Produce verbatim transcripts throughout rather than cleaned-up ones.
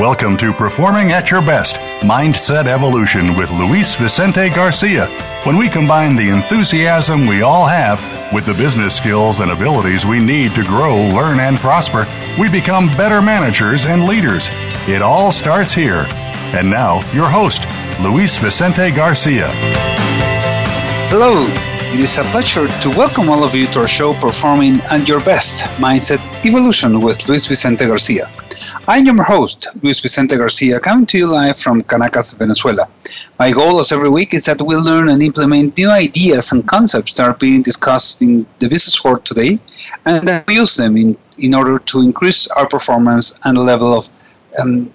Welcome to Performing at Your Best, Mindset Evolution with Luis Vicente Garcia, when we combine the enthusiasm we all have with the business skills and abilities we need to grow, learn, and prosper, we become better managers and leaders. It all starts here. And now, your host, Luis Vicente Garcia. Hello. It is a pleasure to welcome all of you to our show, Performing at Your Best, Mindset Evolution with Luis Vicente Garcia. I'm your host, Luis Vicente Garcia, coming to you live from Caracas, Venezuela. My goal, as every week, is that we learn and implement new ideas and concepts that are being discussed in the business world today, and that we use them in, in order to increase our performance and the level of um,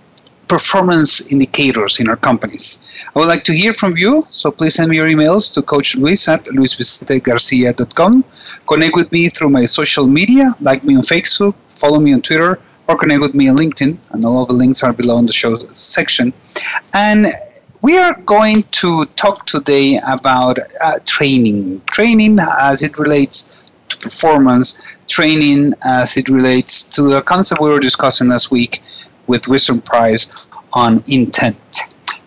performance indicators in our companies. I would like to hear from you, so please send me your emails to coachluis at luis vicente garcia dot com. Connect with me through my social media, like me on Facebook, follow me on Twitter, or connect with me on LinkedIn, and all of the links are below in the show section. And we are going to talk today about uh, training. Training as it relates to performance, training as it relates to the concept we were discussing last week with Wisdom Prize on intent.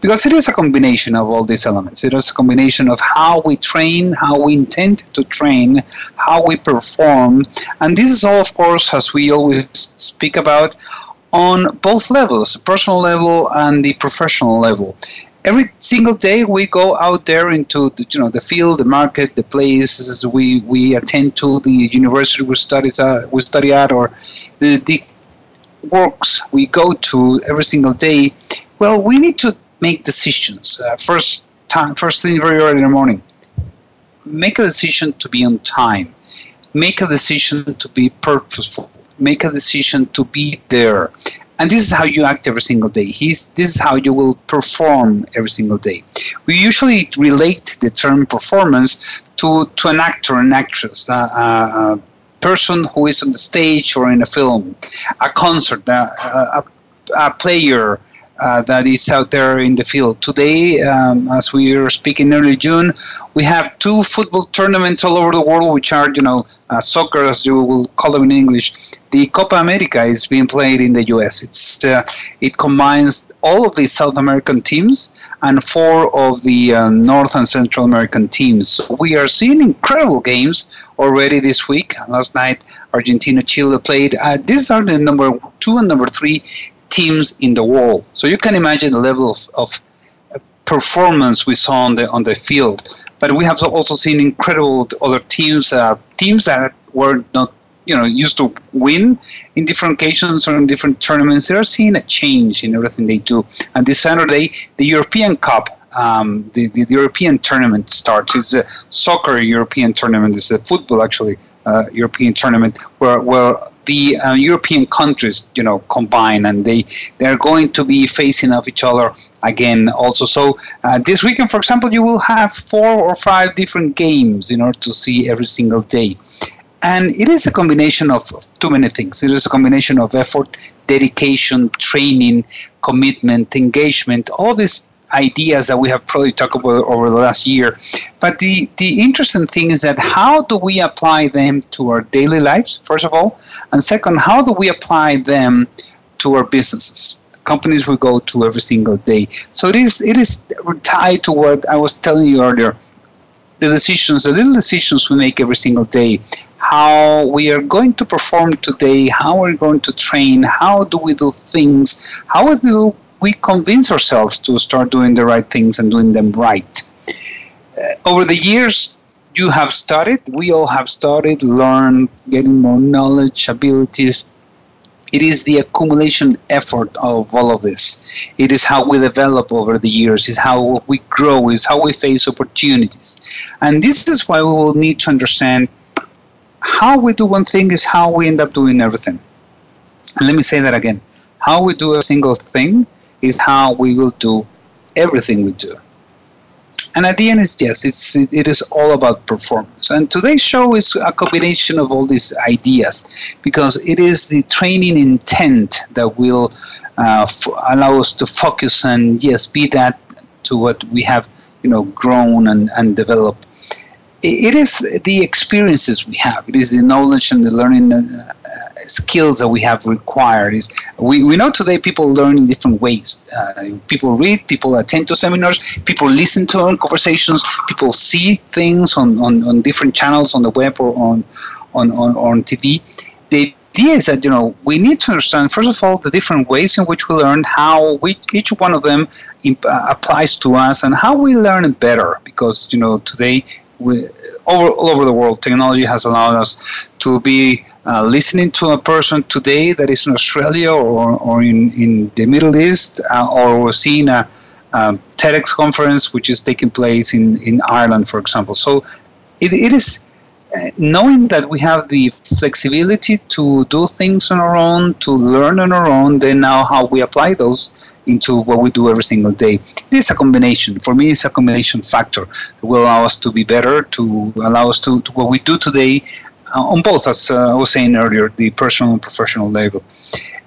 Because it is a combination of all these elements. It is a combination of how we train, how we intend to train, how we perform. And this is all, of course, as we always speak about, on both levels, the personal level and the professional level. Every single day we go out there into the, you know, the field, the market, the places we, we attend to, the university we study at, we study at or the, the works we go to every single day. Well, we need to make decisions. Uh, first time, first thing very early in the morning. Make a decision to be on time. Make a decision to be purposeful. Make a decision to be there. And this is how you act every single day. He's, this is how you will perform every single day. We usually relate the term performance to, to an actor, an actress, a uh, uh, person who is on the stage or in a film, a concert, a, a, a player, Uh, that is out there in the field. Today, um, as we are speaking early June, we have two football tournaments all over the world, which are, you know, uh, soccer, as you will call them in English. The Copa America is being played in the U S. It's uh, it combines all of the South American teams and four of the uh, North and Central American teams. So we are seeing incredible games already this week. Last night, Argentina, Chile played. Uh, these are the number two and number three teams in the world. So you can imagine the level of, of performance we saw on the on the field. But we have also seen incredible other teams, uh, teams that were not, you know, used to win in different occasions or in different tournaments. They are seeing a change in everything they do. And this Saturday, the European Cup, um, the, the, the European tournament starts. It's a soccer European tournament. It's a football, actually, uh, European tournament where where. The uh, European countries, you know, combine, and they they are going to be facing off each other again. Also, so uh, this weekend, for example, you will have four or five different games in order to see every single day, and it is a combination of too many things. It is a combination of effort, dedication, training, commitment, engagement, all these ideas that we have probably talked about over the last year. But the, the interesting thing is that how do we apply them to our daily lives, first of all? And second, how do we apply them to our businesses, companies we go to every single day? So it is, it is tied to what I was telling you earlier, the decisions, the little decisions we make every single day, how we are going to perform today, how we're going to train, how do we do things, how do we convince ourselves to start doing the right things and doing them right. Uh, over the years, you have studied, we all have studied, learned, getting more knowledge, abilities, It is the accumulation effort of all of this. It is how we develop over the years. It's how we grow. It's how we face opportunities. And this is why we will need to understand how we do one thing is how we end up doing everything. And let me say that again. How we do a single thing is how we will do everything we do. And at the end, it's yes, it's, it is all about performance. And today's show is a combination of all these ideas, because it is the training intent that will uh, f- allow us to focus and, yes, be that to what we have, you know, grown and, and developed. It, it is the experiences we have. It is the knowledge and the learning uh, skills that we have required. Is we, we know today people learn in different ways. Uh, people read, people attend to seminars, people listen to our conversations, people see things on, on, on different channels on the web or on, on, on, on T V. The idea is that, you know, we need to understand, first of all, the different ways in which we learn, how we, each one of them imp- applies to us, and how we learn better, because, you know, today, we, over, all over the world, technology has allowed us to be Uh, listening to a person today that is in Australia or, or in, in the Middle East, uh, or seeing a, a TEDx conference which is taking place in, in Ireland, for example. So it, it is uh, knowing that we have the flexibility to do things on our own, to learn on our own, then now how we apply those into what we do every single day. It is a combination. For me, it's a combination factor that will allow us to be better, to allow us to, to what we do today, Uh, on both, as uh, I was saying earlier, the personal and professional level.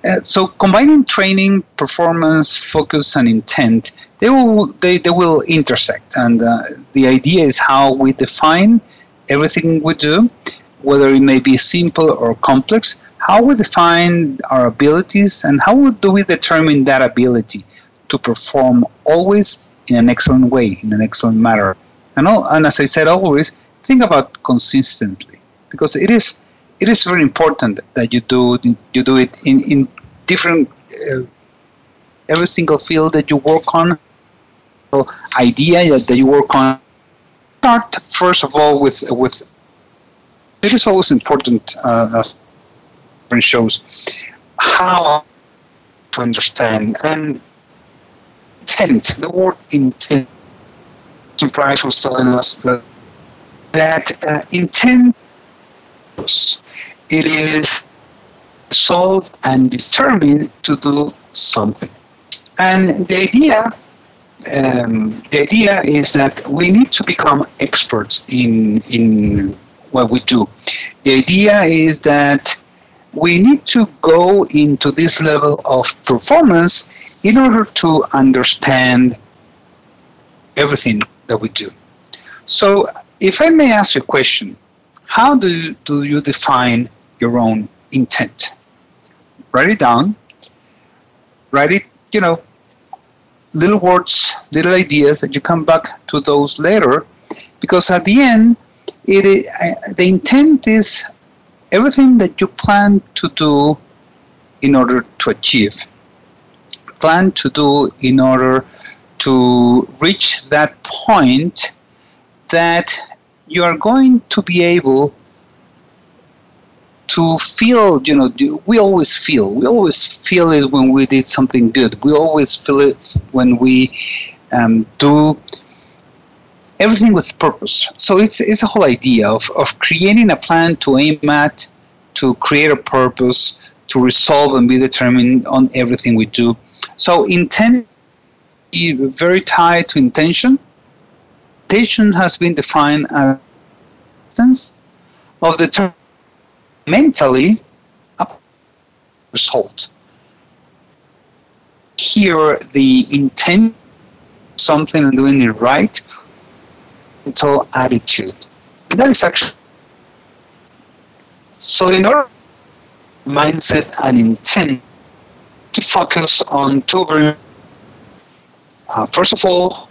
Uh, so combining training, performance, focus, and intent, they will they, they will intersect. And uh, the idea is how we define everything we do, whether it may be simple or complex, how we define our abilities, and how do we determine that ability to perform always in an excellent way, in an excellent manner. And, all, and as I said always, think about consistently. Because it is, it is very important that you do you do it in in different uh, every single field that you work on, idea that you work on. Start first of all with with. It is always important. Uh, different shows how to understand and intent. The word intent. Surprise was telling us that that uh, intent. It is resolved and determined to do something. And the idea, um, the idea is that we need to become experts in in what we do. The idea is that we need to go into this level of performance in order to understand everything that we do. So, if I may ask you a question. How do you, do you define your own intent? Write it down. Write it, you know, little words, little ideas that you come back to those later, because at the end, it, it uh, the intent is everything that you plan to do in order to achieve, plan to do in order to reach that point that you are going to be able to feel, you know, we always feel. We always feel it when we did something good. We always feel it when we um, do everything with purpose. So it's it's a whole idea of, of creating a plan to aim at, to create a purpose, to resolve and be determined on everything we do. So intent is very tied to intention. Intention has been defined as instance of the term mentally up result. Here, the intent something and doing it right, mental attitude. And that is actually so. In order mindset and intent to focus on two very uh, first of all.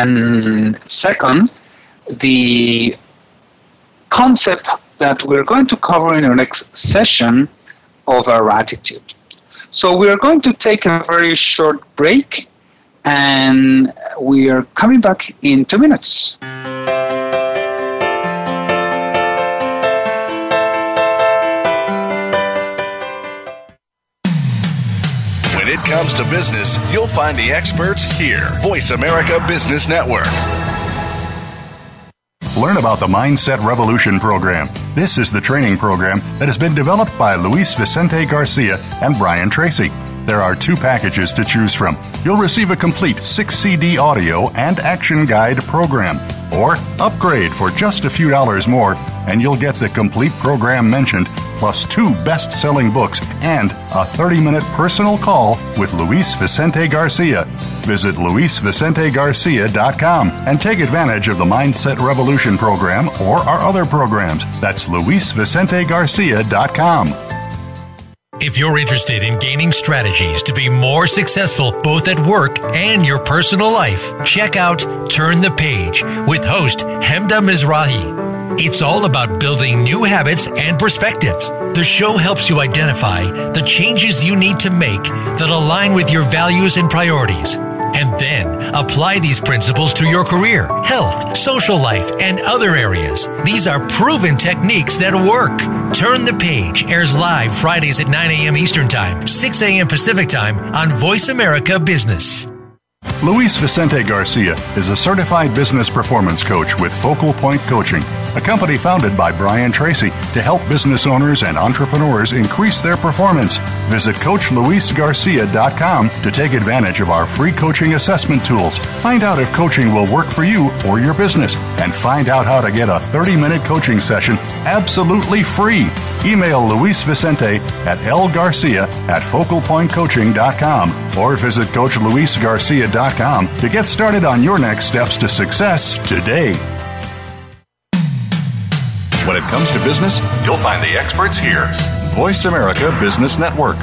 And second, the concept that we're going to cover in our next session of our attitude. So we are going to take a very short break, and we are coming back in two minutes. comes to business, you'll find the experts here. Voice America Business Network. Learn about the Mindset Revolution program. This is the training program that has been developed by Luis Vicente Garcia and Brian Tracy. There are two packages to choose from. You'll receive a complete six C D audio and action guide program, or upgrade for just a few dollars more, and you'll get the complete program mentioned, plus two best-selling books and a thirty-minute personal call with Luis Vicente Garcia. Visit luis vicente garcia dot com and take advantage of the Mindset Revolution program or our other programs. That's luis vicente garcia dot com. If you're interested in gaining strategies to be more successful both at work and your personal life, check out Turn the Page with host Hemda Mizrahi. It's all about building new habits and perspectives. The show helps you identify the changes you need to make that align with your values and priorities, and then apply these principles to your career, health, social life, and other areas. These are proven techniques that work. Turn the Page airs live Fridays at nine a.m. Eastern Time, six a.m. Pacific Time on Voice America Business. Luis Vicente Garcia is a certified business performance coach with Focal Point Coaching, a company founded by Brian Tracy to help business owners and entrepreneurs increase their performance. Visit coach luis garcia dot com to take advantage of our free coaching assessment tools. Find out if coaching will work for you or your business, and find out how to get a thirty-minute coaching session absolutely free. Email Luis Vicente at l garcia at focal point coaching dot com or visit coach luis garcia dot com to get started on your next steps to success today. When it comes to business, you'll find the experts here. Voice America Business Network.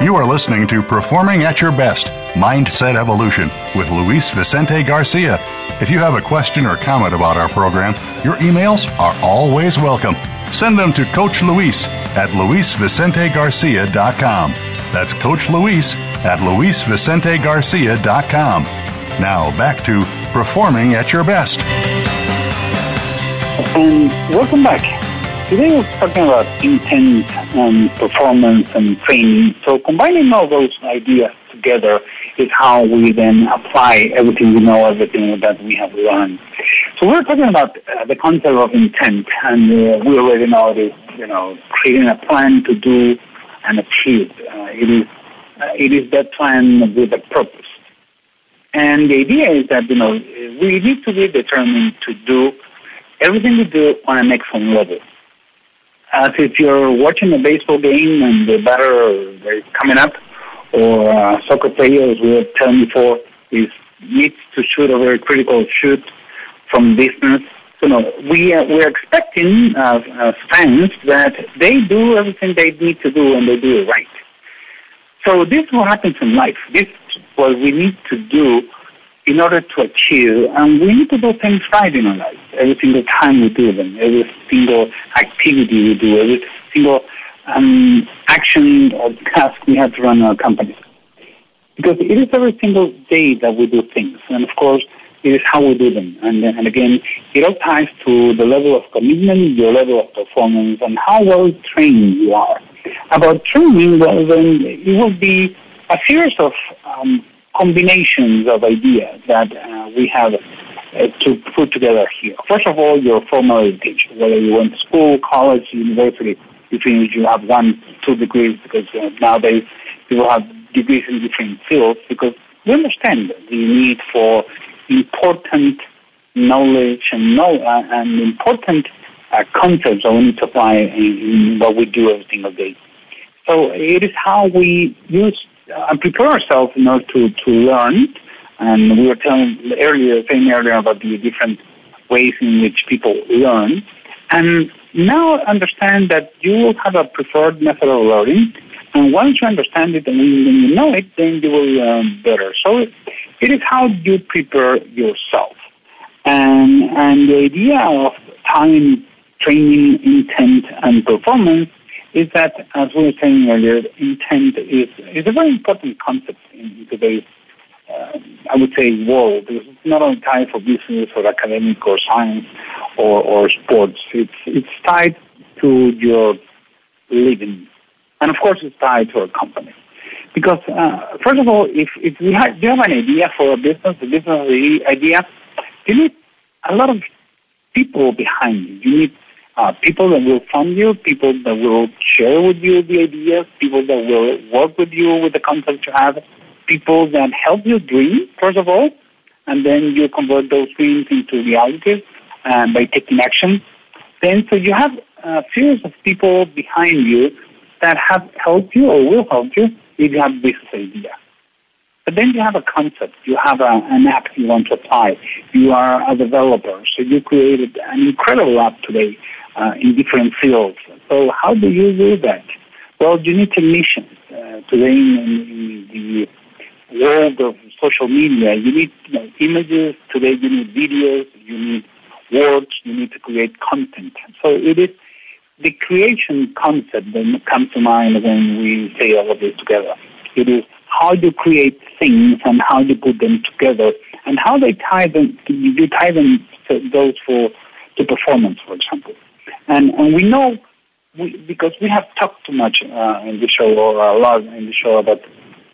You are listening to Performing at Your Best, Mindset Evolution with Luis Vicente Garcia. If you have a question or comment about our program, your emails are always welcome. Send them to Coach Luis at luis vicente garcia dot com. That's Coach Luis at luis vicente garcia dot com. Now back to Performing at Your Best. And welcome back. Today we're talking about intent and performance and training. So combining all those ideas together is how we then apply everything we know, everything that we have learned. So we're talking about uh, the concept of intent, and uh, we already know it is, you know, creating a plan to do and achieve. Uh, it is uh, it is that plan with a purpose. And the idea is that, you know, we need to be determined to do everything we do on an excellent level. As if you're watching a baseball game and the batter is coming up, or a soccer player, as we were telling before, is needs to shoot a very critical shoot from distance. So, no, we are, we're expecting uh, uh, fans that they do everything they need to do and they do it right. So this is what happens in life. This is what we need to do in order to achieve, and we need to do things right in our life. Every single time we do them, every single activity we do, every single um, action or task we have to run our company. Because it is every single day that we do things, and of course, it is how we do them. And, and again, it all ties to the level of commitment, your level of performance, and how well trained you are. About training, well, then it will be a series of um, combinations of ideas that uh, we have uh, to put together here. First of all, your formal education, whether you went to school, college, university, you finish, you have one, two degrees, because uh, nowadays people have degrees in different fields, because we understand the need for important knowledge and know, uh, and important uh, concepts that we need to apply in, in what we do every single day. So it is how we use and prepare ourselves in order to, to learn. And we were telling earlier, saying earlier about the different ways in which people learn. And now understand that you will have a preferred method of learning. And once you understand it and when you know it, then you will learn better. So it, it is how you prepare yourself. And, and the idea of time, training, intent, and performance is that, as we were saying earlier, intent is, is a very important concept in today's uh, I would say, world. It's not only tied for business or academic or science or, or sports. It's it's tied to your living. And, of course, it's tied to our company. Because, uh, first of all, if, if we have, you have an idea for a business, the business idea, you need a lot of people behind you. You need uh, people that will fund you, people that will share with you the ideas, people that will work with you with the concepts you have, people that help you dream, first of all, and then you convert those dreams into realities uh, by taking action. Then, so you have a series of people behind you that have helped you or will help you if you have a business idea. But then you have a concept. You have a, an app you want to apply. You are a developer, so you created an incredible app today uh, in different fields. So how do you do that? Well, you need a mission. Uh, today in, in the world of social media, you need you know, images. Today you need videos. You need words. You need to create content. So it is the creation concept that comes to mind when we say all of this together. It is how you create things and how you put them together and how they tie them, you tie them to those for, to performance, for example. And, and we know, we, because we have talked too much uh, in the show, or a lot in the show, about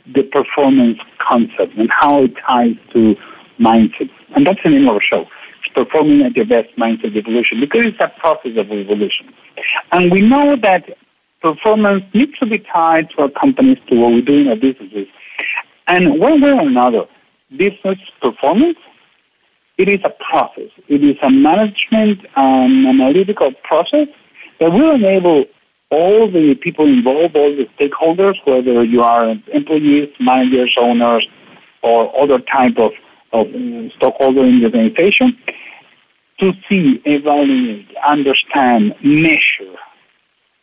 the performance concept and how it ties to mindset. And that's the name of our show. Performing at your best mindset evolution, because it's a process of evolution. And we know that performance needs to be tied to our companies, to what we do in our businesses. And one way or another, business performance, it is a process. It is a management and analytical process that will enable all the people involved, all the stakeholders, whether you are employees, managers, owners, or other type of of stockholder in the organization, to see, evaluate, understand, measure,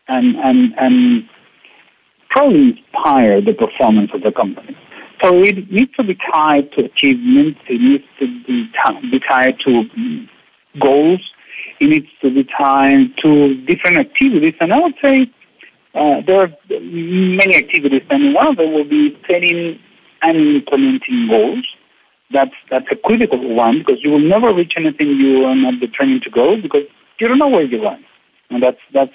and, and, and probably inspire the performance of the company. So it needs to be tied to achievements, it needs to be, t- be tied to goals, it needs to be tied to different activities, and I would say uh, there are many activities, and one of them will be setting and implementing goals. That's, that's a critical one, because you will never reach anything you are not determined to go, because you don't know where you're going. And that's, that's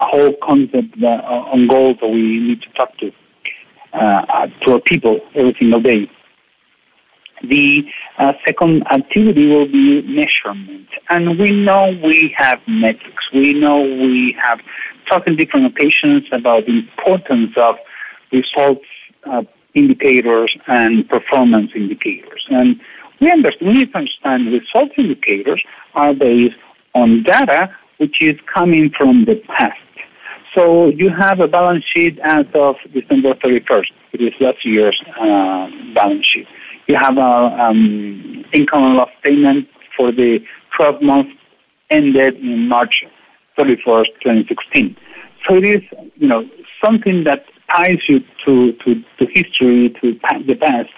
a whole concept that, uh, on goals that we need to talk to, uh, to our people every single day. The uh, second activity will be measurement. And we know we have metrics. We know we have talked in different occasions about the importance of results uh, indicators and performance indicators. And we understand, we need to understand results indicators are based on data which is coming from the past. So you have a balance sheet as of December thirty-first. It is last year's uh, balance sheet. You have a um, income and loss statement for the twelve months ended in March thirty-first, twenty sixteen. So it is, you know, something that ties you to, to, to history, to the past.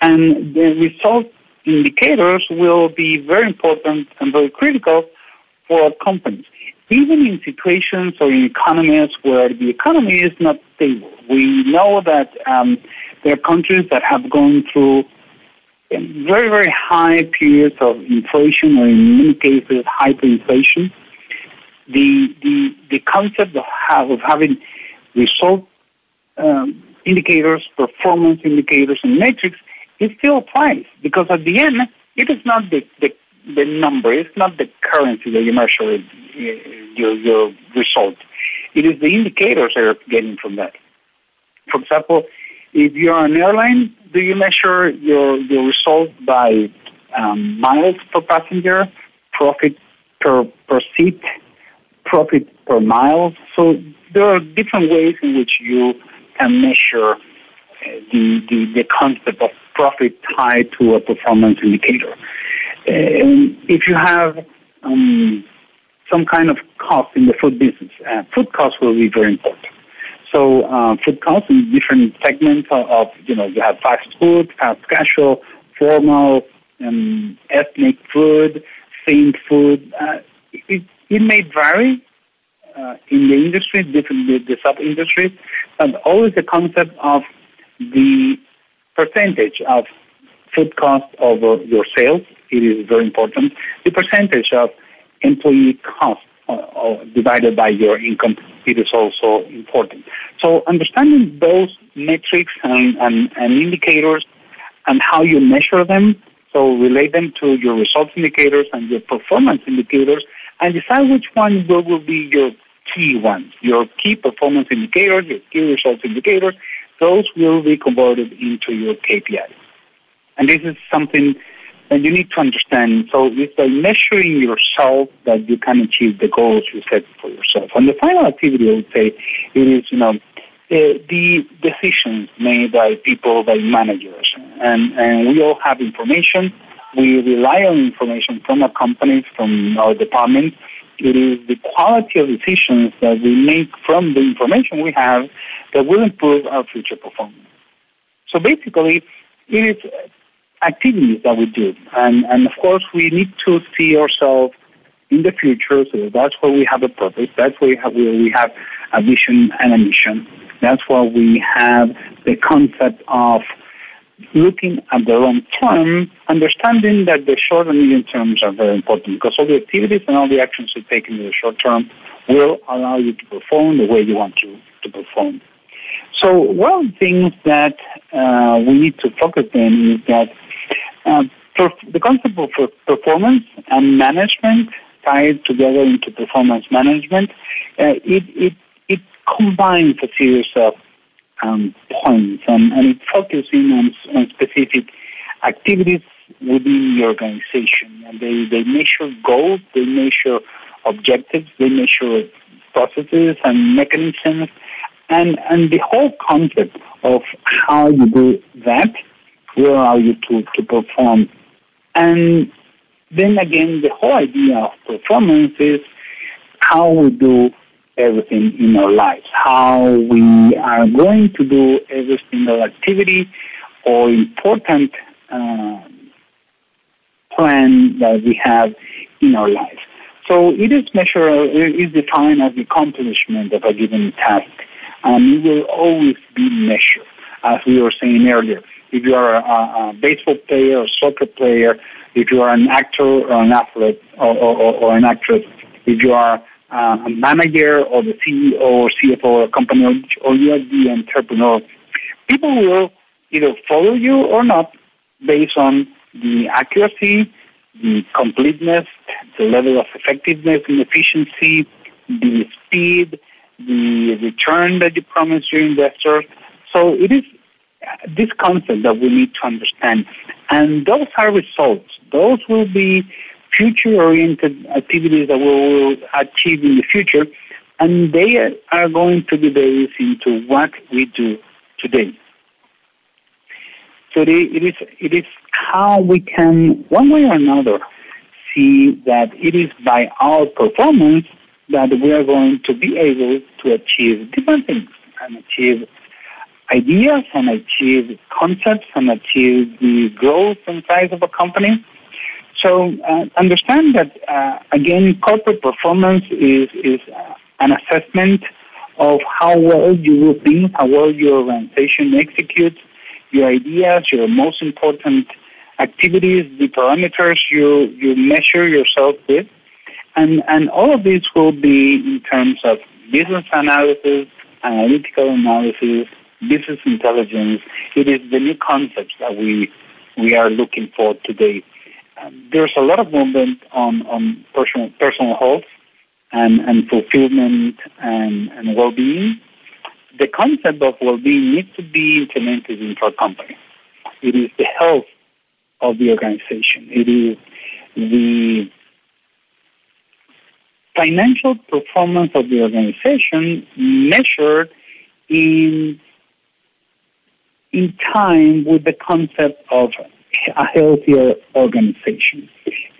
And the result indicators will be very important and very critical for companies, even in situations or in economies where the economy is not stable. We know that um, there are countries that have gone through very, very high periods of inflation, or in many cases, hyperinflation. The, the, the concept of, have, of having result Um, indicators, performance indicators, and metrics, it still applies, because at the end, it is not the, the, the number, it's not the currency that you measure your, your result. It is the indicators that you're getting from that. For example, if you're an airline, do you measure your, your result by um, miles per passenger, profit per, per seat, profit per mile? So there are different ways in which you and measure the, the, the concept of profit tied to a performance indicator. Um, if you have um, some kind of cost in the food business, uh, food costs will be very important. So uh, food costs in different segments of, of, you know, you have fast food, fast casual, formal, um, ethnic food, famed food. Uh, it, it may vary uh, in the industry, different the, the sub-industries, and always the concept of the percentage of food cost of uh, your sales, it is very important. The percentage of employee cost uh, divided by your income, it is also important. So understanding those metrics and, and, and indicators and how you measure them, so relate them to your results indicators and your performance indicators, and decide which one will be your key ones, your key performance indicators, your key results indicators. Those will be converted into your K P Is. And this is something that you need to understand. So it's by measuring yourself that you can achieve the goals you set for yourself. And the final activity, I would say, it is, you know, Uh, the decisions made by people, by managers. And, and we all have information. We rely on information from our companies, from our departments. It is the quality of decisions that we make from the information we have that will improve our future performance. So basically, it is activities that we do. And, and of course, we need to see ourselves in the future, so that's where we have a purpose, that's where we have, where we have a vision and a mission. That's why we have the concept of looking at the long term, understanding that the short and medium terms are very important, because all the activities and all the actions you take in the short term will allow you to perform the way you want to, to perform. So one of the things that uh, we need to focus on is that uh, perf- the concept of performance and management tied together into performance management, uh, it, it it combines a series of um, points, and, and it focuses on, on specific activities within the organization. And they, they measure goals, they measure objectives, they measure processes and mechanisms, and, and the whole concept of how you do that will allow you to, to perform. And then again, the whole idea of performance is how we do everything in our lives, how we are going to do every single activity or important uh, plan that we have in our lives. So it is measured, it is defined as the accomplishment of a given task, and it will always be measured. As we were saying earlier, if you are a, a baseball player or soccer player, if you are an actor or an athlete or, or, or an actress, if you are uh, a manager or the C E O or C F O of a company, or you are the entrepreneur, people will either follow you or not based on the accuracy, the completeness, the level of effectiveness and efficiency, the speed, the return that you promise your investors. So it is this concept that we need to understand. And those are results. Those will be future-oriented activities that we will achieve in the future, and they are going to be based into what we do today. So it is, it is how we can, one way or another, see that it is by our performance that we are going to be able to achieve different things and achieve ideas and achieve concepts and achieve the growth and size of a company. So uh, understand that, uh, again, corporate performance is, is uh, an assessment of how well you will be, how well your organization executes your ideas, your most important activities, the parameters you, you measure yourself with. And, and all of this will be in terms of business analysis, analytical analysis, business intelligence. It is the new concepts that we we are looking for today. Um, there's a lot of movement on, on personal personal health and, and fulfillment and, and well-being. The concept of well-being needs to be implemented into our company. It is the health of the organization. It is the financial performance of the organization measured in in time with the concept of a healthier organization.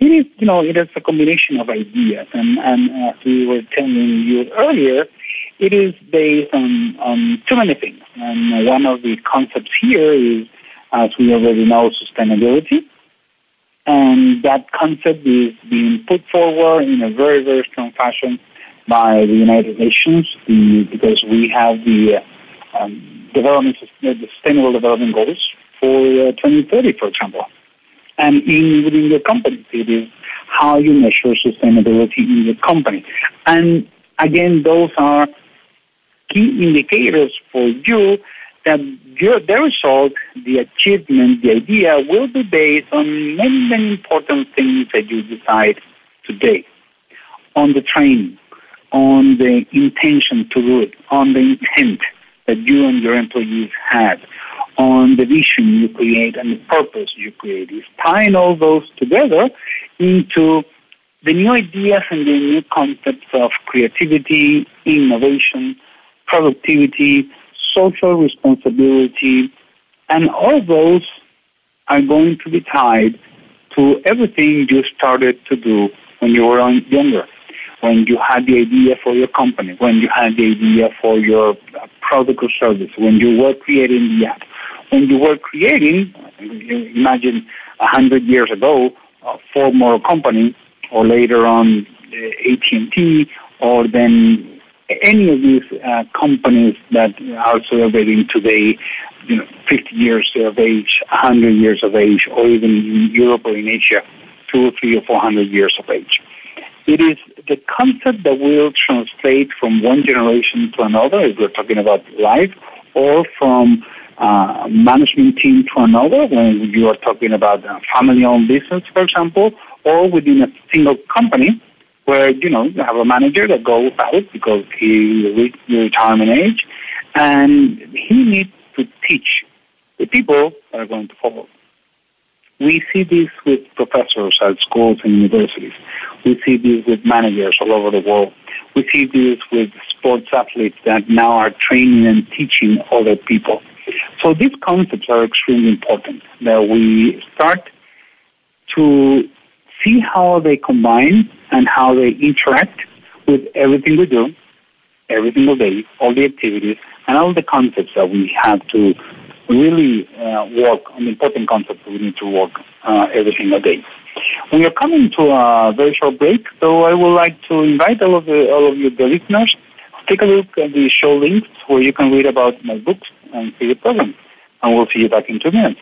It is, you know, it is a combination of ideas, and, and as we were telling you earlier, it is based on, on too many things. And one of the concepts here is, as we already know, sustainability, and that concept is being put forward in a very, very strong fashion by the United Nations, the, because we have the... Uh, um, Development, the Sustainable Development Goals for uh, twenty thirty, for example, and in within your company. It is how you measure sustainability in your company. And again, those are key indicators for you that your, the result, the achievement, the idea will be based on many, many important things that you decide today, on the training, on the intention to do it, on the intent that you and your employees have, on the vision you create and the purpose you create. It's tying all those together into the new ideas and the new concepts of creativity, innovation, productivity, social responsibility, and all those are going to be tied to everything you started to do when you were younger, when you had the idea for your company, when you had the idea for your product or service, when you were creating the app. When you were creating, imagine one hundred years ago, uh, Ford Motor Company, or later on uh, A T and T, or then any of these uh, companies that are celebrating today, you know, fifty years of age, one hundred years of age, or even in Europe or in Asia, two or three or four hundred years of age. It is the concept that will translate from one generation to another, if we're talking about life, or from uh, management team to another, when you are talking about uh, family-owned business, for example, or within a single company where, you know, you have a manager that goes out because he reached the retirement age, and he needs to teach the people that are going to follow. We see this with professors at schools and universities. We see this with managers all over the world. We see this with sports athletes that now are training and teaching other people. So these concepts are extremely important, that we start to see how they combine and how they interact with everything we do, every single day, all the activities, and all the concepts that we have to really uh, work on, important concepts we need to work uh, every single day. We are coming to a very short break, so I would like to invite all of the, all of you, the listeners, take a look at the show links where you can read about my books and see the program. And we'll see you back in two minutes.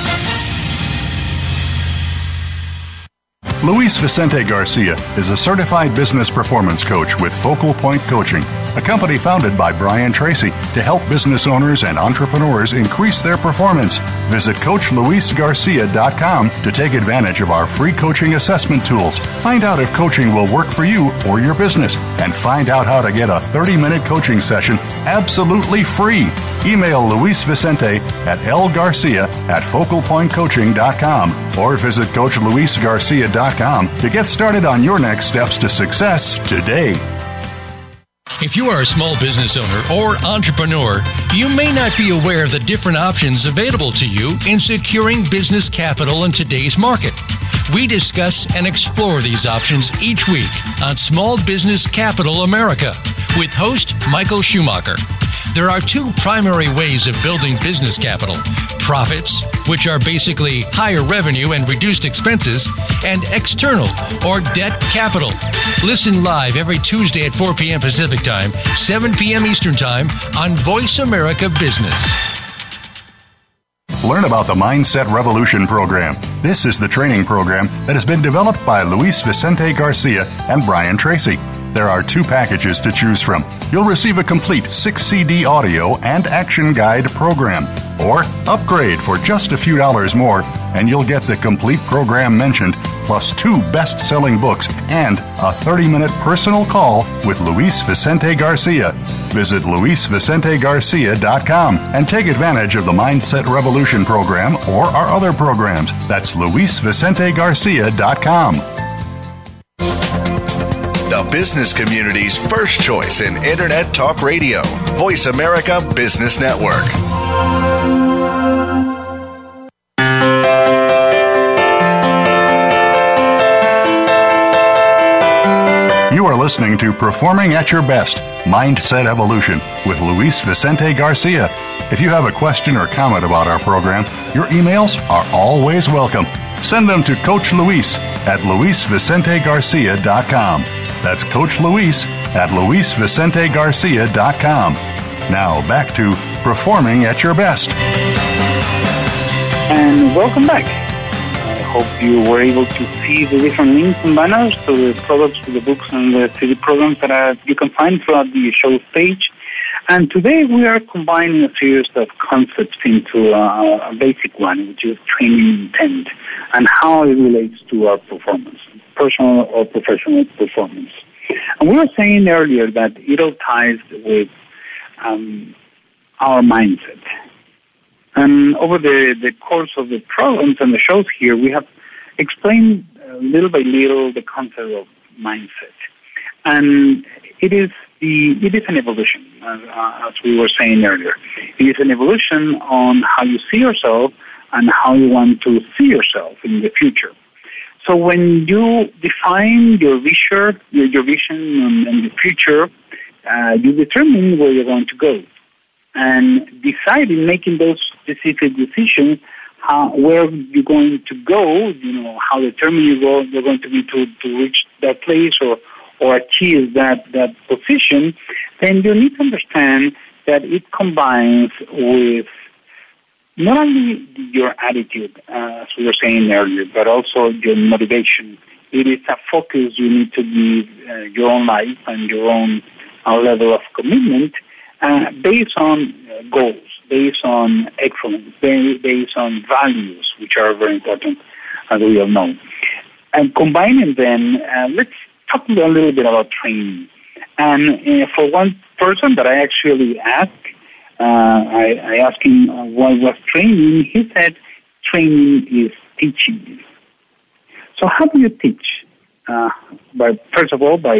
Luis Vicente Garcia is a certified business performance coach with Focal Point Coaching, a company founded by Brian Tracy to help business owners and entrepreneurs increase their performance. Visit coach luis garcia dot com to take advantage of our free coaching assessment tools. Find out if coaching will work for you or your business, and find out how to get a thirty-minute coaching session absolutely free. Email Luis Vicente at l garcia at focal point coaching dot com or visit coach luis garcia dot com to get started on your next steps to success today. If you are a small business owner or entrepreneur, you may not be aware of the different options available to you in securing business capital in today's market. We discuss and explore these options each week on Small Business Capital America with host Michael Schumacher. There are two primary ways of building business capital: profits, which are basically higher revenue and reduced expenses, and external or debt capital. Listen live every Tuesday at four p.m. Pacific Time, seven p.m. Eastern Time on Voice America Business. Learn about the Mindset Revolution program. This is the training program that has been developed by Luis Vicente Garcia and Brian Tracy. There are two packages to choose from. You'll receive a complete six C D audio and action guide program, or upgrade for just a few dollars more, and you'll get the complete program mentioned, plus two best-selling books and a thirty-minute personal call with Luis Vicente Garcia. Visit luis vicente garcia dot com and take advantage of the Mindset Revolution program or our other programs. That's luis vicente garcia dot com. The business community's first choice in Internet Talk Radio, Voice America Business Network. You are listening to Performing at Your Best, Mindset Evolution with Luis Vicente Garcia. If you have a question or comment about our program, your emails are always welcome. Send them to Coach Luis at luis vicente garcia dot com. That's Coach Luis at luis vicente garcia dot com. Now back to Performing at Your Best. And welcome back. I hope you were able to see the different links and banners to the products, to the books, and the C D programs that are, you can find throughout the show page. And today we are combining a series of concepts into a, a basic one, which is training intent and how it relates to our performance, personal or professional performance. And we were saying earlier that it all ties with um, our mindset. And over the, the course of the programs and the shows here, we have explained uh, little by little the concept of mindset. And it is the it is an evolution, as, uh, as we were saying earlier. It is an evolution on how you see yourself and how you want to see yourself in the future. So when you define your vision, your, your vision and, and the future, uh, you determine where you're going to go. And deciding, making those specific decisions, how, where you're going to go, you know, how determined you're going to be to, to reach that place or, or achieve that, that position, then you need to understand that it combines with not only your attitude, uh, as we were saying earlier, but also your motivation. It is a focus you need to give uh, your own life and your own uh, level of commitment. Uh, based on uh, goals, based on excellence, based on values, which are very important, as we all know. And combining them, uh, let's talk a little bit about training. And uh, for one person that I actually asked, uh, I, I asked him uh, what was training. He said, training is teaching. So how do you teach? Uh, by, first of all, by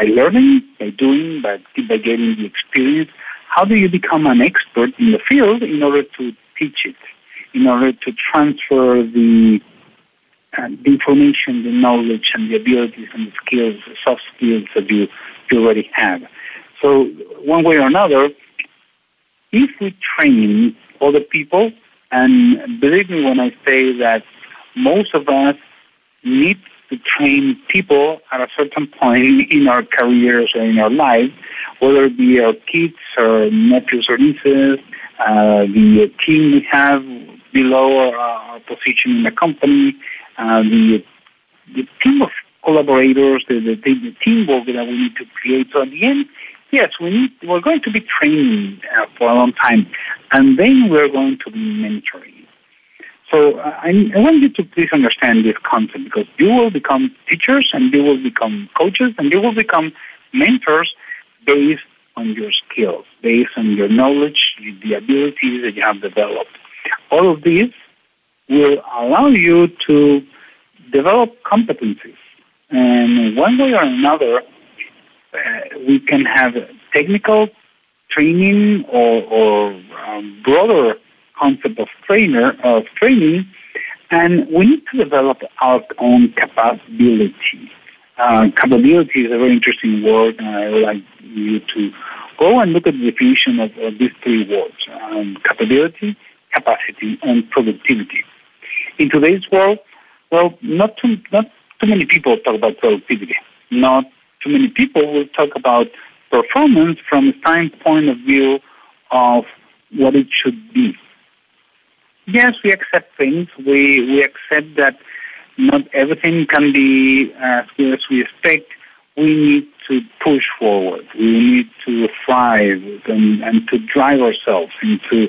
By learning, by doing, by, by getting the experience. How do you become an expert in the field in order to teach it, in order to transfer the, uh, the information, the knowledge, and the abilities and the skills, the soft skills that you, you already have? So one way or another, if we train other people, and believe me when I say that most of us need to train people at a certain point in our careers or in our life, whether it be our kids or nephews or nieces, uh, the team we have below our, our position in the company, uh, the, the team of collaborators, the, the, the teamwork that we need to create. So at the end, yes, we need, we're going to be training uh, for a long time, and then we're going to be mentoring. So uh, I, I want you to please understand this concept, because you will become teachers and you will become coaches and you will become mentors based on your skills, based on your knowledge, the abilities that you have developed. All of these will allow you to develop competencies. And one way or another, uh, we can have technical training or, or um, broader concept of trainer of training, and we need to develop our own capability. Uh, capability is a very interesting word, and I would like you to go and look at the definition of, of these three words: um, capability, capacity, and productivity. In today's world, well, not too not too many people talk about productivity. Not too many people will talk about performance from a standpoint of view of what it should be. Yes, we accept things. We we accept that not everything can be as good as we expect. We need to push forward. We need to thrive and, and to drive ourselves into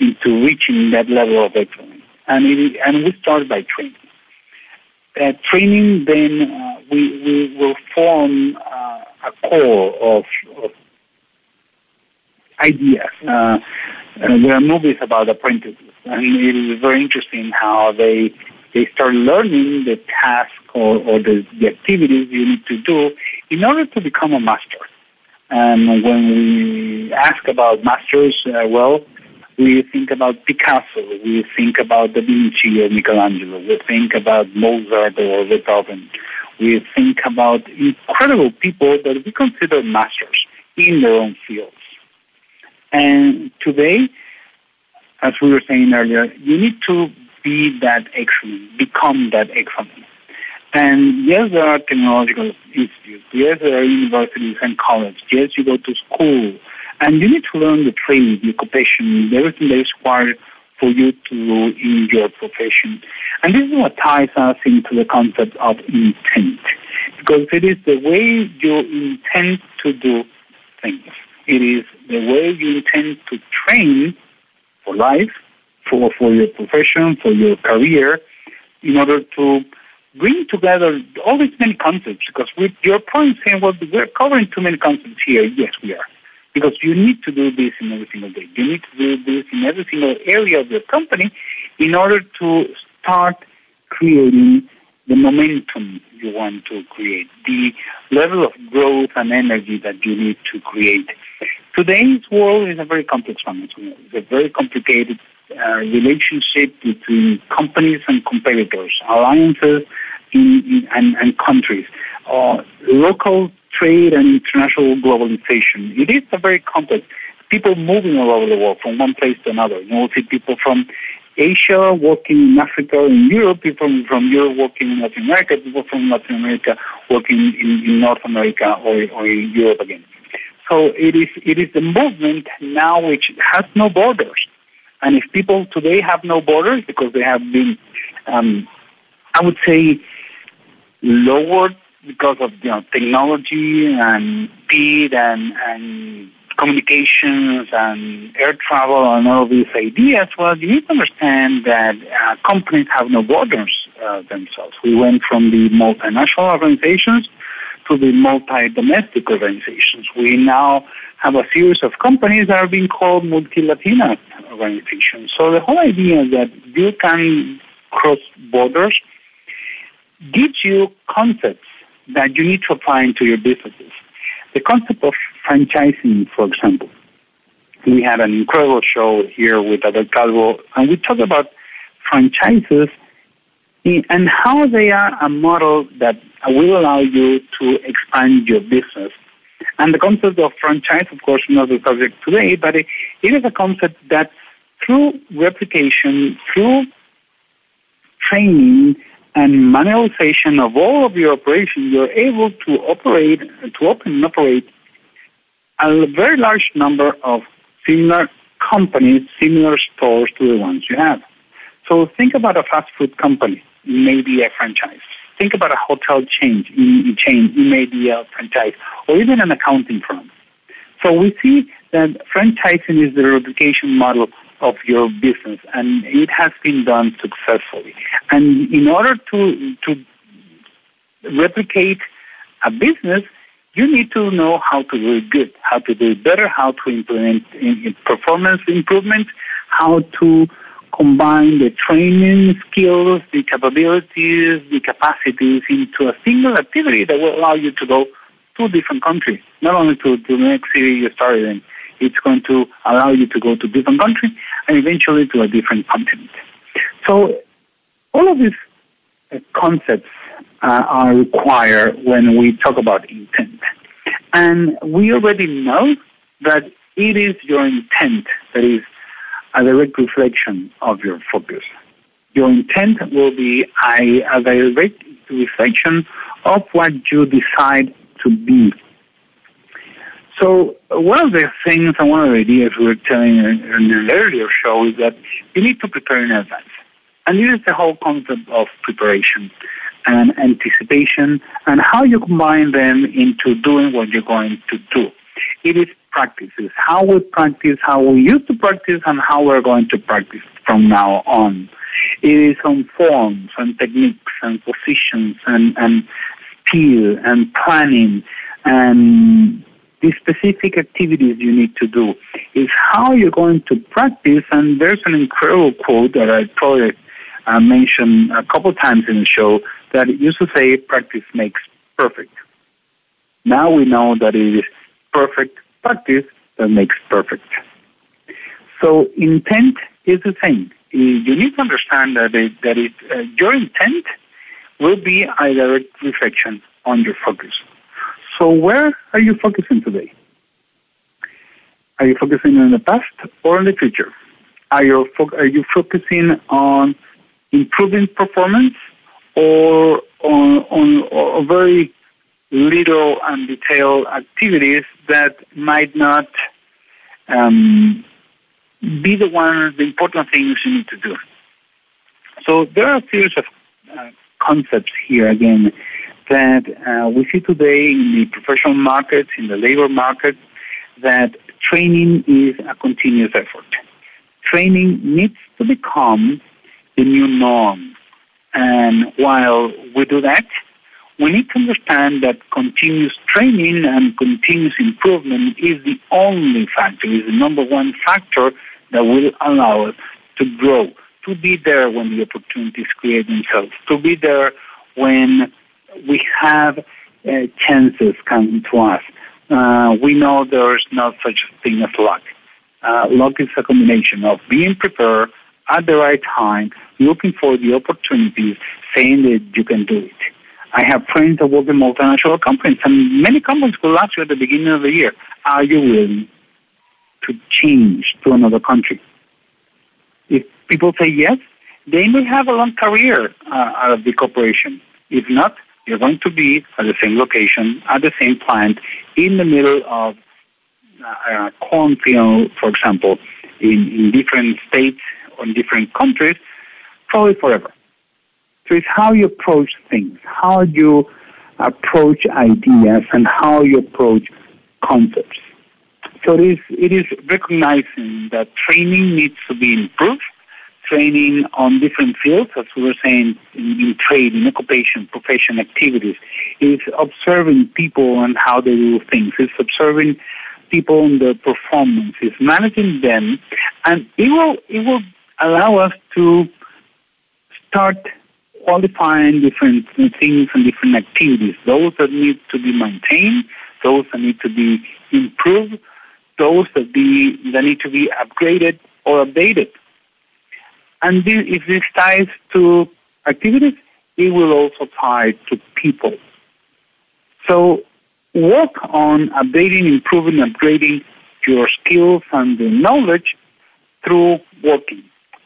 into reaching that level of excellence. And it, and we start by training. Uh, training, then uh, we we will form uh, a core of, of ideas. Uh, there are movies about apprentices. And it is very interesting how they they start learning the task or, or the, the activities you need to do in order to become a master. And when we ask about masters, uh, well, we think about Picasso, we think about Da Vinci or Michelangelo, we think about Mozart or Beethoven. We think about incredible people that we consider masters in their own fields. And today, as we were saying earlier, you need to be that excellent, become that excellent. And yes, there are technological institutes. Yes, there are universities and colleges. Yes, you go to school. And you need to learn the trade, the occupation, everything that is required for you to do in your profession. And this is what ties us into the concept of intent, because it is the way you intend to do things. It is the way you intend to train for life, for, for your profession, for your career, in order to bring together all these many concepts, because we, you're probably saying, well, we're covering too many concepts here. Yes, we are. Because you need to do this in every single day. You need to do this in every single area of your company in order to start creating the momentum you want to create, the level of growth and energy that you need to create. Today's world is a very complex one. It's a very complicated uh, relationship between companies and competitors, alliances in, in, and, and countries, uh, local trade and international globalization. It is a very complex. People moving all over the world from one place to another. You will see people from Asia working in Africa, in Europe, people from Europe working in Latin America, people from Latin America working in, in North America or, or in Europe again. So it is it is the movement now which has no borders. And if people today have no borders because they have been, um, I would say, lowered because of you know, technology and speed and, and communications and air travel and all these ideas, well, you need to understand that uh, companies have no borders uh, themselves. We went from the multinational organizations to the multi-domestic organizations. We now have a series of companies that are being called multi-Latina organizations. So the whole idea that you can cross borders gives you concepts that you need to apply into your businesses. The concept of franchising, for example. We had an incredible show here with Adel Calvo, and we talked about franchises and how they are a model that will allow you to expand your business. And the concept of franchise, of course, not the subject today, but it is a concept that through replication, through training, and manualization of all of your operations, you're able to operate, to open and operate a very large number of similar companies, similar stores to the ones you have. So think about a fast food company, maybe a franchise. Think about a hotel chain, chain, maybe a franchise, or even an accounting firm. So we see that franchising is the replication model of your business, and it has been done successfully. And in order to to replicate a business, you need to know how to do it good, how to do it better, how to implement performance improvements, how to combine the training skills, the capabilities, the capacities into a single activity that will allow you to go to different countries, not only to, to the next city you started in. It's going to allow you to go to different countries and eventually to a different continent. So all of these uh, concepts uh, are required when we talk about intent. And we already know that it is your intent that is a direct reflection of your focus. Your intent will be a, a direct reflection of what you decide to be. So one of the things and one of the ideas we were telling in an earlier show is that you need to prepare in advance. And this is the whole concept of preparation and anticipation and how you combine them into doing what you're going to do. It is practices, how we practice, how we used to practice, and how we're going to practice from now on. It is on forms and techniques and positions and, and skill and planning and the specific activities you need to do. Is how you're going to practice, and there's an incredible quote that I probably uh, mentioned a couple times in the show that it used to say, practice makes perfect. Now we know that it is perfect practice that makes perfect. So intent is the same. You need to understand that, it, that it, uh, your intent will be a direct reflection on your focus. So where are you focusing today? Are you focusing on the past or on the future? Are you, fo- are you focusing on improving performance or on, on or very little and detailed activities that might not um, be the one, the important things you need to do? So there are a series of uh, concepts here, again, that uh, we see today in the professional markets, in the labor market, that training is a continuous effort. Training needs to become the new norm. And while we do that, we need to understand that continuous training and continuous improvement is the only factor, is the number one factor that will allow us to grow, to be there when the opportunities create themselves, to be there when we have uh, chances coming to us. Uh, we know there is not such a thing as luck. Uh, luck is a combination of being prepared at the right time, looking for the opportunities, saying that you can do it. I have friends that work in multinational companies, and many companies will ask you at the beginning of the year, are you willing to change to another country? If people say yes, they may have a long career uh, out of the corporation. If not, you're going to be at the same location, at the same plant, in the middle of a cornfield, for example, in, in different states or in different countries, probably forever. So it's how you approach things, how you approach ideas, and how you approach concepts. So it is, it is recognizing that training needs to be improved, training on different fields, as we were saying, in, in trade, in occupation, profession, activities. It's observing people and how they do things. It's observing people and their performance. It's managing them, and it will, it will allow us to start qualifying different things and different activities, those that need to be maintained, those that need to be improved, those that, be, that need to be upgraded or updated. And this, if this ties to activities, it will also tie to people. So work on updating, improving, upgrading your skills and the knowledge through working,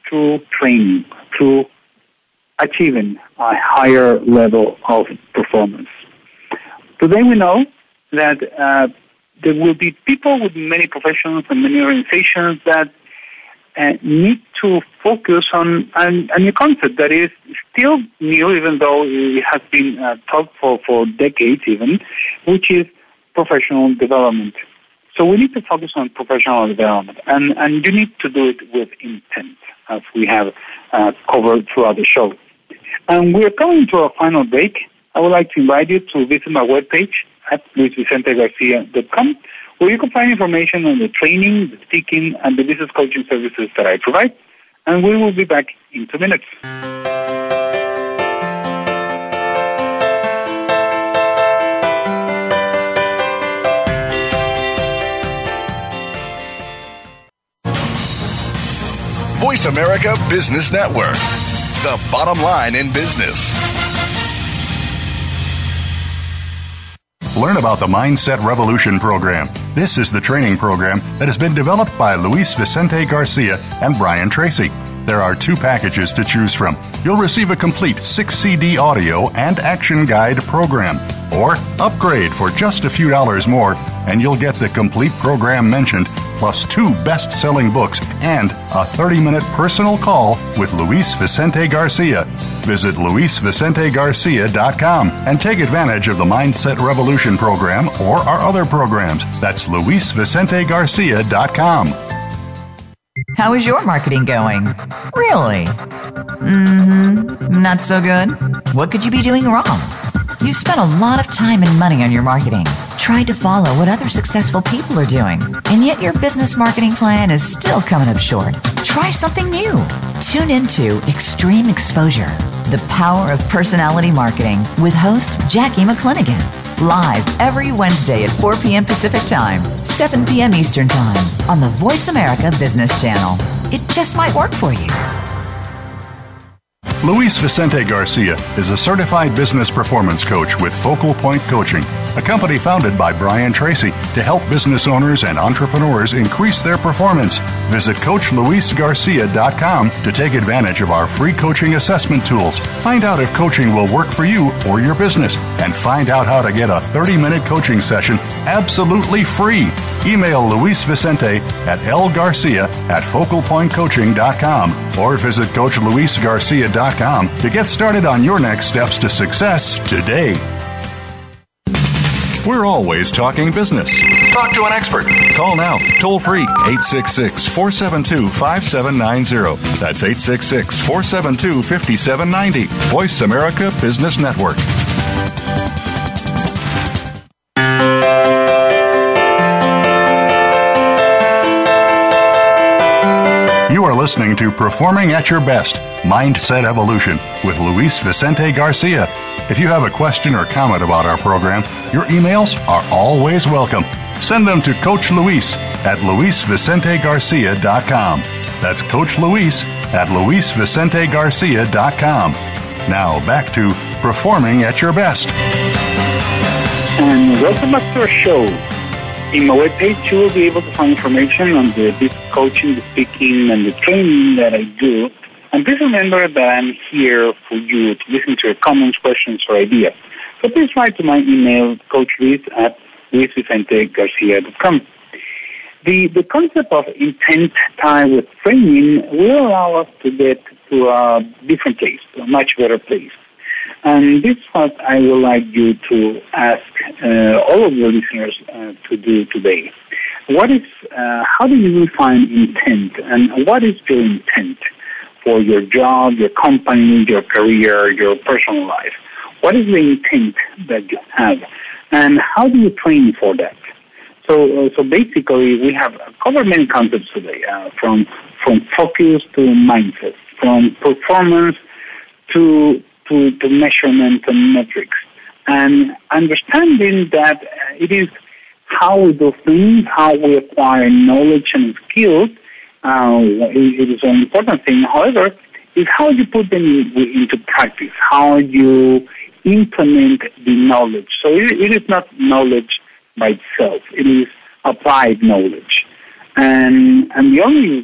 through training, through achieving a higher level of performance. Today we know that uh, there will be people with many professions and many organizations that uh, need to focus on an, a new concept that is still new, even though it has been uh, taught for, for decades even, which is professional development. So we need to focus on professional development, and, and you need to do it with intent, as we have uh, covered throughout the show. And we're coming to our final break. I would like to invite you to visit my webpage at luis vicente garcia dot com, where you can find information on the training, the speaking, and the business coaching services that I provide. And we will be back in two minutes. Voice America Business Network, the bottom line in business. Learn about the Mindset Revolution program. This is the training program that has been developed by Luis Vicente Garcia and Brian Tracy. There are two packages to choose from. You'll receive a complete six C D audio and action guide program, or upgrade for just a few dollars more, and you'll get the complete program mentioned, plus two best-selling books and a thirty-minute personal call with Luis Vicente Garcia. Visit luis vicente garcia dot com and take advantage of the Mindset Revolution program or our other programs. That's luis vicente garcia dot com. How is your marketing going? Really? Mm-hmm. Not so good? What could you be doing wrong? You've spent a lot of time and money on your marketing, tried to follow what other successful people are doing, and yet your business marketing plan is still coming up short. Try something new. Tune into Extreme Exposure, the power of personality marketing with host Jackie McClinigan, live every Wednesday at four p.m. Pacific Time, seven p.m. Eastern Time on the Voice America Business Channel. It just might work for you. Luis Vicente Garcia is a certified business performance coach with Focal Point Coaching, a company founded by Brian Tracy to help business owners and entrepreneurs increase their performance. Visit Coach Luis Garcia dot com to take advantage of our free coaching assessment tools. Find out if coaching will work for you or your business, and find out how to get a thirty-minute coaching session absolutely free. Email Luis Vicente at l garcia at focal point coaching dot com or visit Coach Luis Garcia dot com to get started on your next steps to success today. We're always talking business. Talk to an expert. Call now, toll free, eight six six, four seven two, five seven nine zero. That's eight six six, four seven two, five seven nine zero. Voice America Business Network. You are listening to Performing at Your Best, Mindset Evolution with Luis Vicente Garcia. If you have a question or comment about our program, your emails are always welcome. Send them to Coach Luis at luis vicente garcia dot com. That's Coach Luis at luis vicente garcia dot com. Now back to Performing at Your Best. And welcome back to our show. In my webpage, you will be able to find information on the business coaching, the speaking, and the training that I do. And please remember that I'm here for you to listen to your comments, questions, or ideas. So please write to my email, coach luis at luis vicente garcia dot com. The, the concept of intent tied with training will allow us to get to a different place, to a much better place. And this is what I would like you to ask uh, all of your listeners uh, to do today. What is, uh, how do you define intent, and what is your intent for your job, your company, your career, your personal life? What is the intent that you have, and how do you train for that? So, uh, so basically, we have covered many concepts today, uh, from from focus to mindset, from performance to To, to measurement and metrics, and understanding that it is how we do things, how we acquire knowledge and skills. Uh, it is an important thing. However, is how you put them into practice, how you implement the knowledge. So it, it is not knowledge by itself. It is applied knowledge, and and the only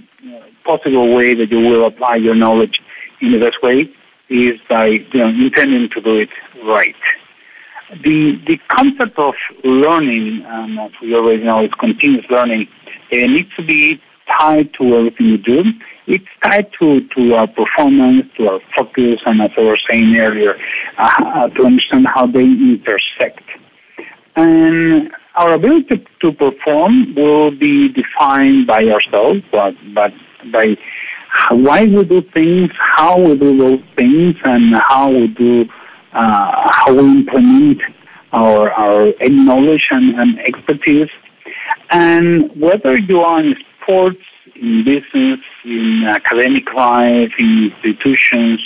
possible way that you will apply your knowledge in the best way is by you know, intending to do it right. The the concept of learning, um, as we already know, is continuous learning. It needs to be tied to everything you do. It's tied to, to our performance, to our focus, and as I was saying earlier, uh, to understand how they intersect. And our ability to perform will be defined by ourselves, but, but by why we do things, how we do those things, and how we do uh, how we implement our our knowledge and, and expertise. And whether you are in sports, in business, in academic life, in institutions,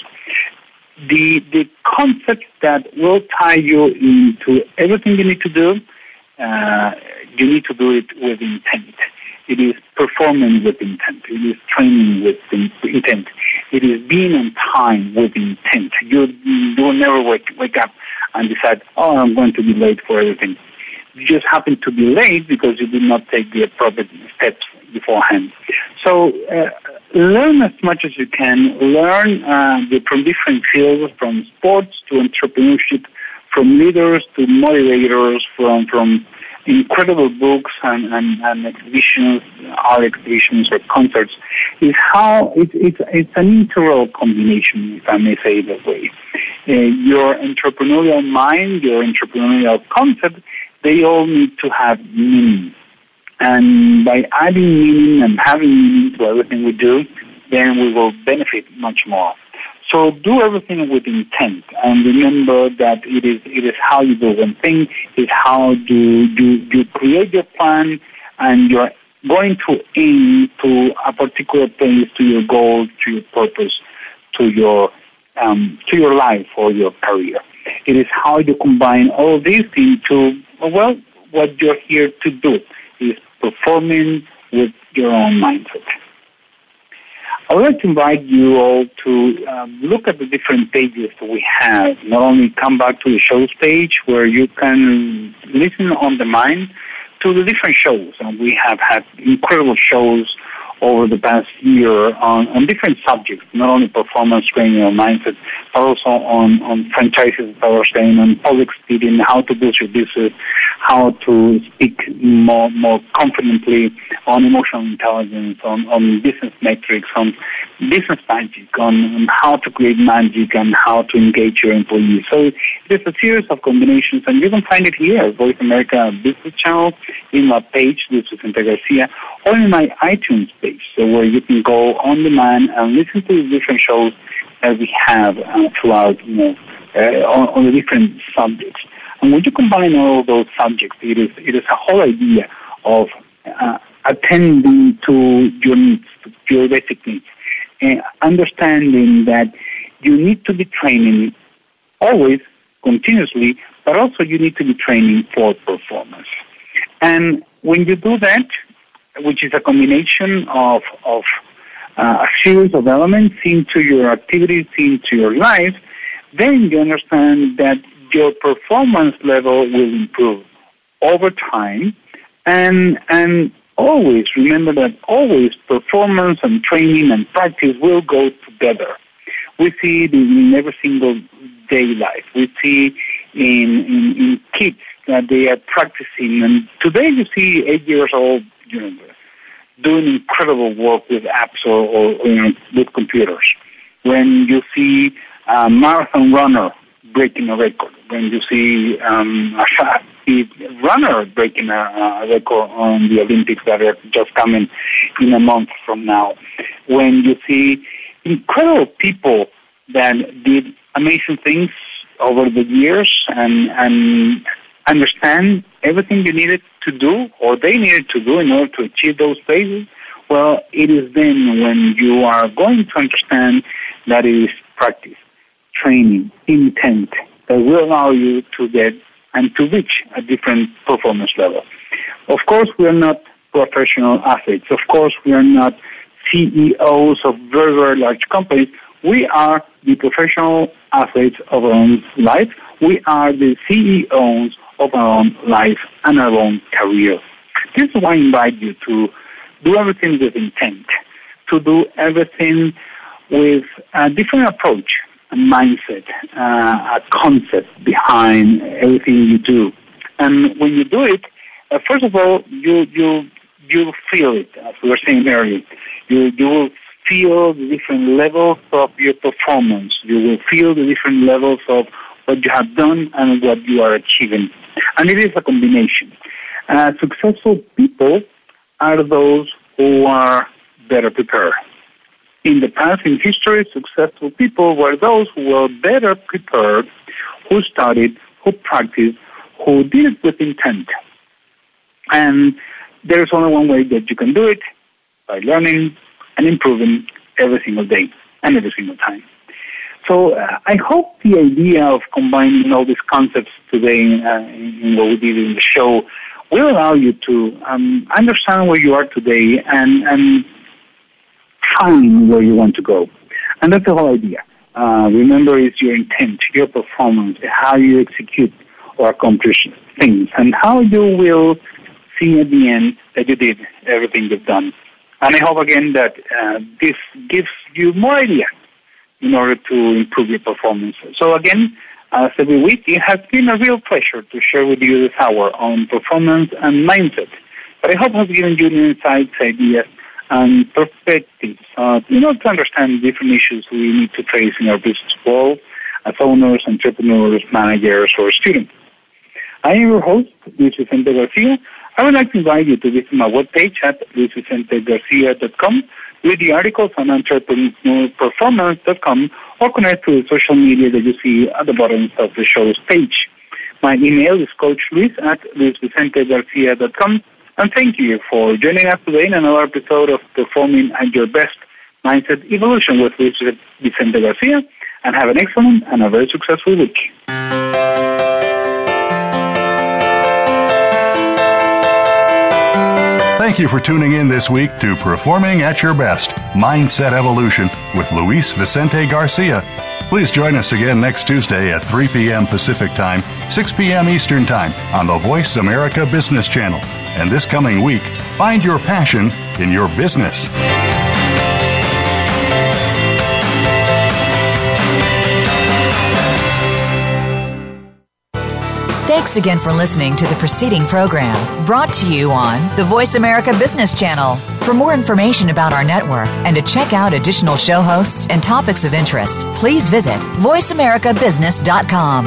the the concept that will tie you into everything you need to do, uh, you need to do it with intent. It is performing with intent. It is training with intent. It is being on time with intent. You will never wake, wake up and decide, oh, I'm going to be late for everything. You just happen to be late because you did not take the appropriate steps beforehand. So uh, learn as much as you can. Learn uh, the, from different fields, from sports to entrepreneurship, from leaders to motivators, from... from incredible books and, and, and exhibitions, art exhibitions or concerts, is how it, it, it's an integral combination, if I may say it that way. Uh, your entrepreneurial mind, your entrepreneurial concept, they all need to have meaning. And by adding meaning and having meaning to everything we do, then we will benefit much more. So do everything with intent, and remember that it is it is how you do one thing, it's how you, you, you create your plan, and you're going to aim to a particular place, to your goal, to your purpose, to your um, to your life or your career. It is how you combine all these into, well, what you're here to do is performing with your own mindset. I would like to invite you all to um, look at the different pages that we have. Not only come back to the shows page where you can listen on demand to the different shows. And we have had incredible shows over the past year on, on different subjects, not only performance training or mindset, but also on, on franchises, power training, on public speaking, how to build your business, how to speak more more confidently, on emotional intelligence, on, on business metrics, on business magic, on, on how to create magic and how to engage your employees. So there's a series of combinations, and you can find it here, Voice America Business Channel, in my page, this is Vicente Garcia, or in my iTunes page, so where you can go on demand and listen to the different shows that we have uh, throughout, you know, uh, on, on the different subjects. And when you combine all those subjects, it is it is a whole idea of uh, attending to your needs, to your basic needs, and understanding that you need to be training always, continuously, but also you need to be training for performance. And when you do that, which is a combination of, of uh, a series of elements into your activities, into your life, then you understand that your performance level will improve over time. And, and always remember that always performance and training and practice will go together. We see it in every single day life. We see in, in, in kids that they are practicing. And today you see eight years old, you know, doing incredible work with apps or, or you know, with computers. When you see a marathon runner breaking a record, when you see um, a runner breaking a, a record on the Olympics that are just coming in a month from now, when you see incredible people that did amazing things over the years and, and understand everything you needed to do or they needed to do in order to achieve those phases, well, it is then when you are going to understand that it is practice, training, intent that will allow you to get and to reach a different performance level. Of course, we are not professional athletes. Of course, we are not C E Os of very, very large companies. We are the professional athletes of our own life. We are the C E Os of our own life and our own career. This is why I invite you to do everything with intent, to do everything with a different approach, a mindset, uh, a concept behind everything you do. And when you do it, uh, first of all, you you you feel it, as we were saying earlier. You, you will feel the different levels of your performance. You will feel the different levels of what you have done and what you are achieving. And it is a combination. Uh, successful people are those who are better prepared. In the past, in history, successful people were those who were better prepared, who studied, who practiced, who did it with intent. And there's only one way that you can do it, by learning and improving every single day and every single time. So uh, I hope the idea of combining all these concepts today uh, in what we did in the show will allow you to um, understand where you are today and, and find where you want to go. And that's the whole idea. Uh, remember, it's your intent, your performance, how you execute or accomplish things, and how you will see at the end that you did everything you've done. And I hope, again, that uh, this gives you more ideas in order to improve your performance. So, again, as every week, it has been a real pleasure to share with you this hour on performance and mindset. But I hope I've given you insights, ideas, and perspectives uh, in order to understand different issues we need to face in our business world as owners, entrepreneurs, managers, or students. I am your host, Luis Vicente Garcia. I would like to invite you to visit my webpage at luis vicente garcia dot com, read the articles on entrepreneur performance dot com, or connect to the social media that you see at the bottom of the show's page. My email is coachluis at luis vicente garcia dot com. And thank you for joining us today in another episode of Performing at Your Best Mindset Evolution with Vicente Garcia. And have an excellent and a very successful week. Thank you for tuning in this week to Performing at Your Best, Mindset Evolution with Luis Vicente Garcia. Please join us again next Tuesday at three p.m. Pacific Time, six p.m. Eastern Time on the Voice America Business Channel. And this coming week, find your passion in your business. Thanks again for listening to the preceding program brought to you on the Voice America Business Channel. For more information about our network and to check out additional show hosts and topics of interest, please visit voice america business dot com.